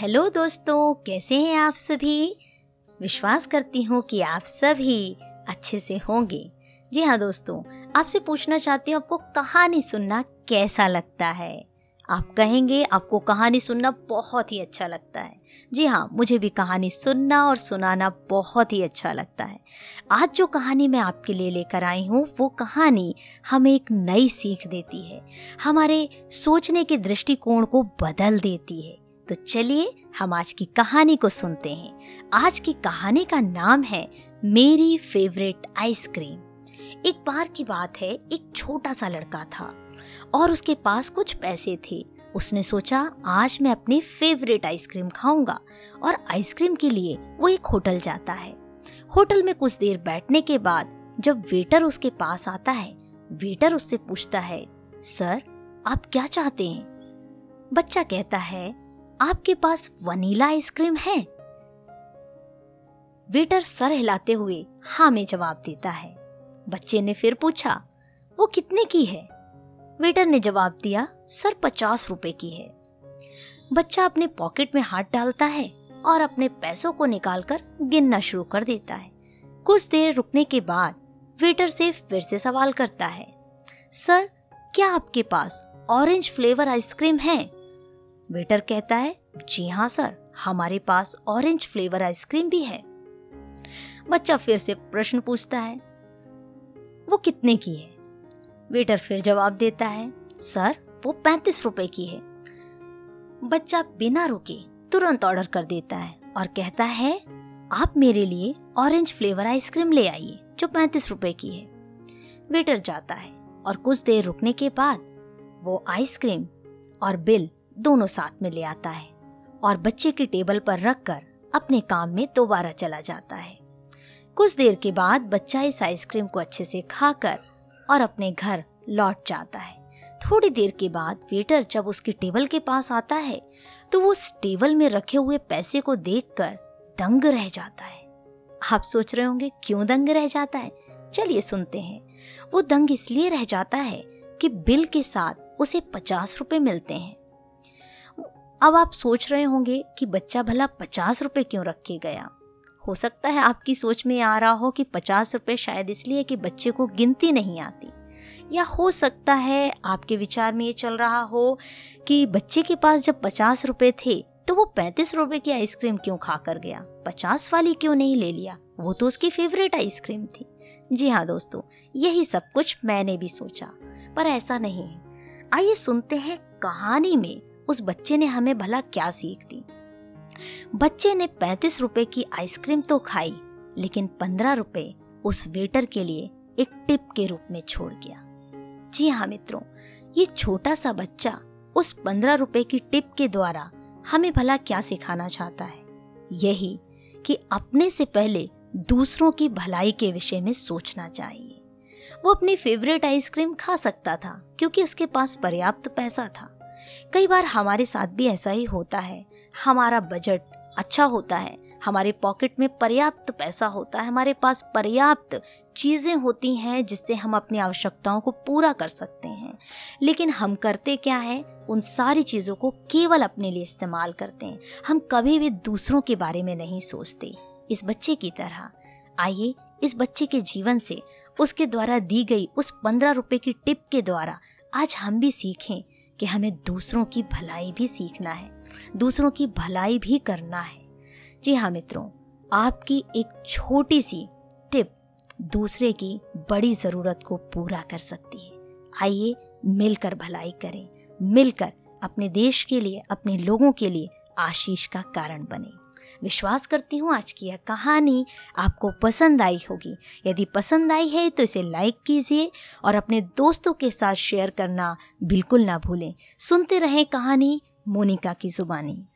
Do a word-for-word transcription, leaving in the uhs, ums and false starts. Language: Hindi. हेलो दोस्तों, कैसे हैं आप सभी। विश्वास करती हूँ कि आप सभी अच्छे से होंगे। जी हाँ दोस्तों, आपसे पूछना चाहती हूँ आपको कहानी सुनना कैसा लगता है। आप कहेंगे आपको कहानी सुनना बहुत ही अच्छा लगता है। जी हाँ, मुझे भी कहानी सुनना और सुनाना बहुत ही अच्छा लगता है। आज जो कहानी मैं आपके लिए लेकर आई हूँ वो कहानी हमें एक नई सीख देती है, हमारे सोचने के दृष्टिकोण को बदल देती है। तो चलिए हम आज की कहानी को सुनते हैं। आज की कहानी का नाम है मेरी फेवरेट आइसक्रीम। एक बार की बात है, एक छोटा सा लड़का था और उसके पास कुछ पैसे थे। उसने सोचा आज मैं अपनी फेवरेट आइसक्रीम खाऊंगा और आइसक्रीम के लिए वो एक होटल जाता है। होटल में कुछ देर बैठने के बाद जब वेटर उसके पास आता है, वेटर उससे पूछता है, सर आप क्या चाहते हैं। बच्चा कहता है, आपके पास वनीला आइसक्रीम है। वेटर सर हिलाते हुए हाँ में जवाब देता है। बच्चे ने फिर पूछा, वो कितने की है। वेटर ने जवाब दिया, सर पचास रुपए की है। बच्चा अपने पॉकेट में हाथ डालता है और अपने पैसों को निकालकर गिनना शुरू कर देता है। कुछ देर रुकने के बाद वेटर से फिर से सवाल करता है, सर क्या आपके पास ऑरेंज फ्लेवर आइसक्रीम है। वेटर कहता है, जी हाँ सर, हमारे पास ऑरेंज फ्लेवर आइसक्रीम भी है। बच्चा फिर से प्रश्न पूछता है, वो कितने की है। वेटर फिर जवाब देता है, सर वो पैंतीस रुपए की है। बच्चा बिना रुके तुरंत ऑर्डर कर देता है और कहता है, आप मेरे लिए ऑरेंज फ्लेवर आइसक्रीम ले आइए जो पैंतीस रुपए की है। वेटर जाता है और कुछ देर रुकने के बाद वो आइसक्रीम और बिल दोनों साथ में ले आता है और बच्चे की टेबल पर रखकर अपने काम में दोबारा चला जाता है। कुछ देर के बाद बच्चा इस आइसक्रीम को अच्छे से खाकर और अपने घर लौट जाता है। थोड़ी देर के बाद वेटर जब उसकी टेबल के पास आता है तो वो उस टेबल में रखे हुए पैसे को देखकर दंग रह जाता है। आप सोच रहे होंगे क्यों दंग रह जाता है, चलिए सुनते हैं। वो दंग इसलिए रह जाता है कि बिल के साथ उसे पचास रुपये मिलते हैं। अब आप सोच रहे होंगे कि बच्चा भला पचास रुपये क्यों रखे गया। हो सकता है आपकी सोच में आ रहा हो कि पचास रुपये शायद इसलिए कि बच्चे को गिनती नहीं आती, या हो सकता है आपके विचार में ये चल रहा हो कि बच्चे के पास जब पचास रुपये थे तो वो पैंतीस रुपये की आइसक्रीम क्यों खा कर गया, पचास वाली क्यों नहीं ले लिया, वो तो उसकी फेवरेट आइसक्रीम थी। जी हाँ दोस्तों, यही सब कुछ मैंने भी सोचा, पर ऐसा नहीं है। आइए सुनते हैं कहानी में उस बच्चे ने हमें भला क्या सीख दी। बच्चे ने पैंतीस रुपए की आइसक्रीम तो खाई, लेकिन पंद्रह रुपए उस वेटर के लिए एक टिप के रूप में छोड़ गया। जी हाँ मित्रों, ये छोटा सा बच्चा उस पंद्रह रुपए की टिप के द्वारा हमें भला क्या सिखाना चाहता है, यही कि अपने से पहले दूसरों की भलाई के विषय में सोचना चाहिए। वो अपनी फेवरेट आइसक्रीम खा सकता था क्योंकि उसके पास पर्याप्त पैसा था। कई बार हमारे साथ भी ऐसा ही होता है। हमारा बजट अच्छा होता है, हमारे पॉकेट में पर्याप्त पैसा होता है, हमारे पास पर्याप्त चीज़ें होती हैं जिससे हम अपनी आवश्यकताओं को पूरा कर सकते हैं, लेकिन हम करते क्या है, उन सारी चीज़ों को केवल अपने लिए इस्तेमाल करते हैं। हम कभी भी दूसरों के बारे में नहीं सोचते, इस बच्चे की तरह। आइए इस बच्चे के जीवन से, उसके द्वारा दी गई उस पंद्रह रुपये की टिप के द्वारा आज हम भी सीखें कि हमें दूसरों की भलाई भी सीखना है, दूसरों की भलाई भी करना है। जी हाँ मित्रों, आपकी एक छोटी सी टिप दूसरे की बड़ी ज़रूरत को पूरा कर सकती है। आइए मिलकर भलाई करें, मिलकर अपने देश के लिए, अपने लोगों के लिए आशीष का कारण बने। विश्वास करती हूँ आज की यह कहानी आपको पसंद आई होगी। यदि पसंद आई है तो इसे लाइक कीजिए और अपने दोस्तों के साथ शेयर करना बिल्कुल ना भूलें। सुनते रहें कहानी मोनिका की ज़ुबानी।